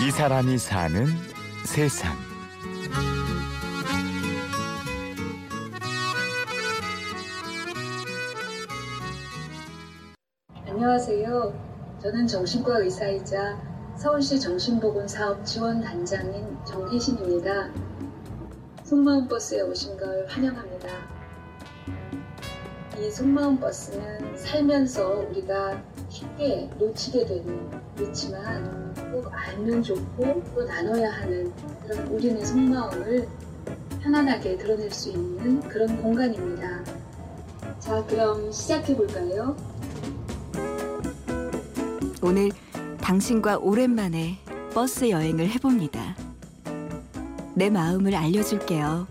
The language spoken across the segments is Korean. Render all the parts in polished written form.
이 사람이 사는 세상. 안녕하세요. 저는 정신과 의사이자 서울시 정신보건사업 지원단장인 정혜신입니다. 속마음 버스에 오신 걸 환영합니다. 이 속마음 버스는 살면서 우리가 쉽게 놓치게 되는, 그렇지만 꼭 알면 좋고 또 나눠야 하는 그런 우리의 속마음을 편안하게 드러낼 수 있는 그런 공간입니다. 자, 그럼 시작해볼까요? 오늘 당신과 오랜만에 버스 여행을 해봅니다. 내 마음을 알려줄게요.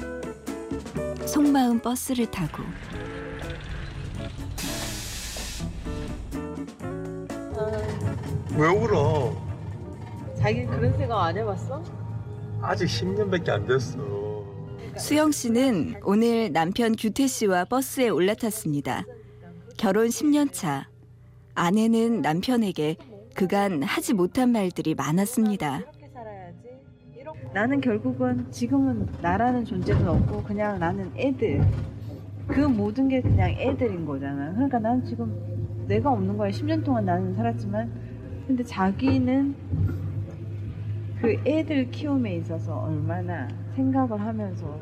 속마음 버스를 타고 왜 울어? 자기 그런 생각 안 해봤어? 아직 10년밖에 안 됐어. 수영 씨는 오늘 남편 규태 씨와 버스에 올라탔습니다. 결혼 10년 차. 아내는 남편에게 그간 하지 못한 말들이 많았습니다. 나는 결국은 지금은 나라는 존재도 없고 그냥 나는 애들. 그 모든 게 그냥 애들인 거잖아. 그러니까 난 지금 내가 없는 거야. 10년 동안 나는 살았지만 근데 자기는 그 애들 키움에 있어서 얼마나 생각을 하면서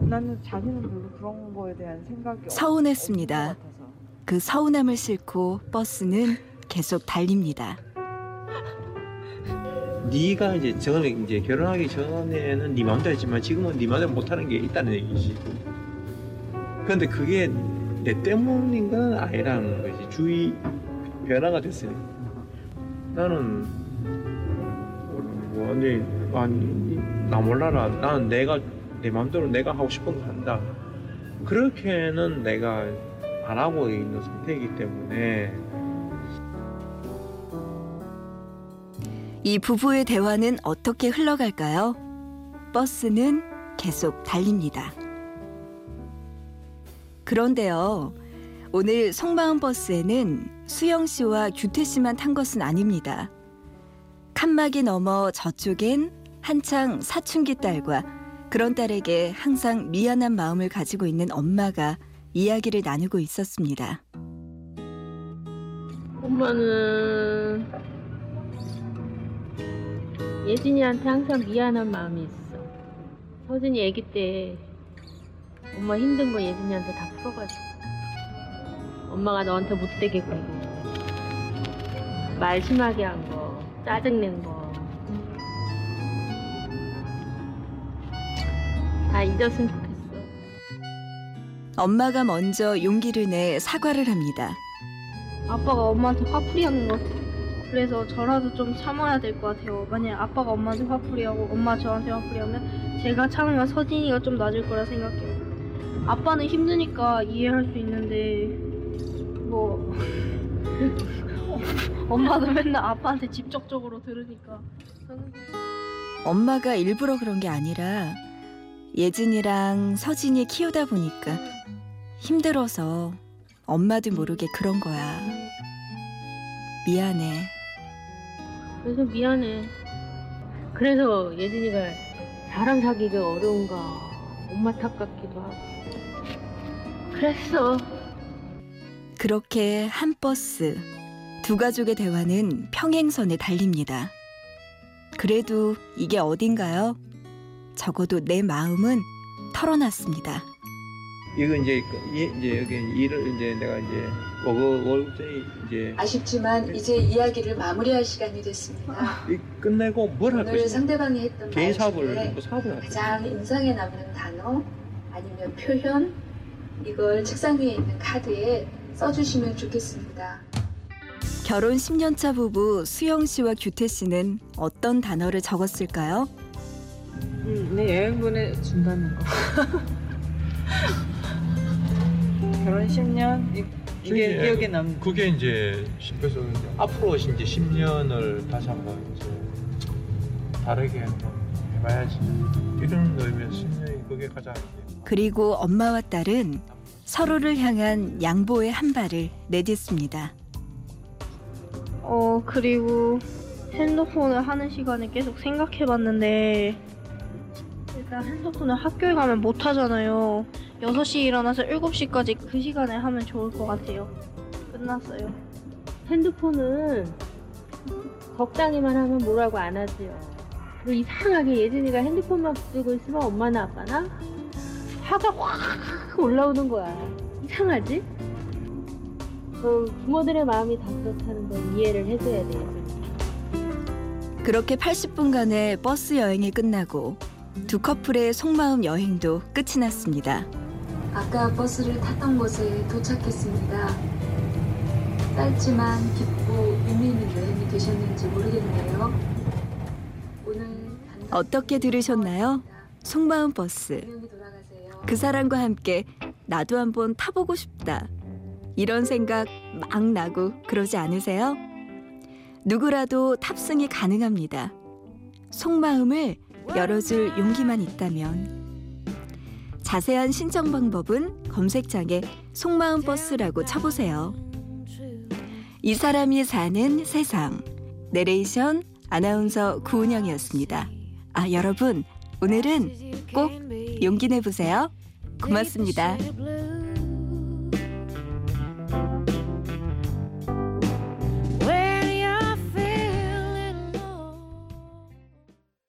나는 자기는 별로 그런 거에 대한 생각이 서운했습니다. 그 서운함을 싣고 버스는 계속 달립니다. 네가 이제 전에 이제 결혼하기 전에는 네 마음대로 했지만 지금은 네 마음대로 못하는 게 있다는 얘기지. 그런데 그게 내 때문인 건 아니라는 거지. 주위 변화가 됐으니까. 나는 아니 나 몰라라. 나는 내가 내 마음대로 내가 하고 싶은 거 한다. 그렇게는 내가 안 하고 있는 상태이기 때문에. 이 부부의 대화는 어떻게 흘러갈까요? 버스는 계속 달립니다. 그런데요. 오늘 속마음 버스에는 수영 씨와 규태 씨만 탄 것은 아닙니다. 칸막이 넘어 저쪽엔 한창 사춘기 딸과 그런 딸에게 항상 미안한 마음을 가지고 있는 엄마가 이야기를 나누고 있었습니다. 엄마는 예진이한테 항상 미안한 마음이 있어. 서진이 아기 때 엄마 힘든 거 예진이한테 다 풀어가지고. 엄마가 너한테 못되게 굴고 말 심하게 한 거, 짜증낸 거 다 잊었으면 좋겠어. 엄마가 먼저 용기를 내 사과를 합니다. 아빠가 엄마한테 화풀이하는 것 같아요. 그래서 저라도 좀 참아야 될 것 같아요. 만약 아빠가 엄마한테 화풀이하고 엄마 저한테 화풀이하면 제가 참으면 서진이가 좀 나아질 거라 생각해요. 아빠는 힘드니까 이해할 수 있는데 뭐 엄마도 맨날 아빠한테 직접적으로 들으니까. 엄마가 일부러 그런 게 아니라 예진이랑 서진이 키우다 보니까 힘들어서 엄마도 모르게 그런 거야. 미안해. 그래서 미안해. 그래서 예진이가 사람 사귀기가 어려운가 엄마 탓 같기도 하고 그랬어. 그렇게 한 버스, 두 가족의 대화는 평행선에 달립니다. 그래도 이게 어딘가요? 적어도 내 마음은 털어놨습니다. 이거 이제 여기 일을 이제 내가 이제 월급이 이제 아쉽지만 이제 이야기를 마무리할 시간이 됐습니다. 끝내고 뭘 할 것이냐? 오늘 상대방이 했던 말 중에 가장 인상에 남는 단어 아니면 표현 이걸 책상 위에 있는 카드에 써주시면 좋겠습니다. 결혼 10년 차 부부 수영 씨와 규태 씨는 어떤 단어를 적었을까요? 내 여행 보내준다는 거. 결혼 10년 이게 기억에 남는. 그게 이제 그래서 앞으로 이제 10년을 다시 한번 이제 다르게 해봐야지. 이런 의미에서 10년이 그게 가장. 그리고 엄마와 딸은 서로를 향한 양보의 한 발을 내딛습니다. 그리고 핸드폰을 하는 시간에 계속 생각해봤는데 일단 핸드폰을 학교에 가면 못 하잖아요. 6시에 일어나서 7시까지 그 시간에 하면 좋을 것 같아요. 끝났어요. 핸드폰은 적당히만 하면 뭐라고 안 하지요. 그리고 이상하게 예진이가 핸드폰만 붙들고 있으면 엄마나 아빠나 화가 확 올라오는 거야. 이상하지? 부모들의 마음이 다 그렇다는 걸 이해를 해줘야 돼요. 그렇게 80분간의 버스 여행이 끝나고 두 커플의 속마음 여행도 끝이 났습니다. 아까 버스를 탔던 곳에 도착했습니다. 짧지만 깊고 의미 있는 여행이 되셨는지 모르겠네요. 오늘 어떻게 들으셨나요? 속마음 버스. 그 사람과 함께 나도 한번 타보고 싶다. 이런 생각 막 나고 그러지 않으세요? 누구라도 탑승이 가능합니다. 속마음을 열어줄 용기만 있다면. 자세한 신청 방법은 검색창에 속마음 버스라고 쳐보세요. 이 사람이 사는 세상. 내레이션 아나운서 구은영이었습니다. 아, 여러분 오늘은 꼭 용기 내보세요. 고맙습니다.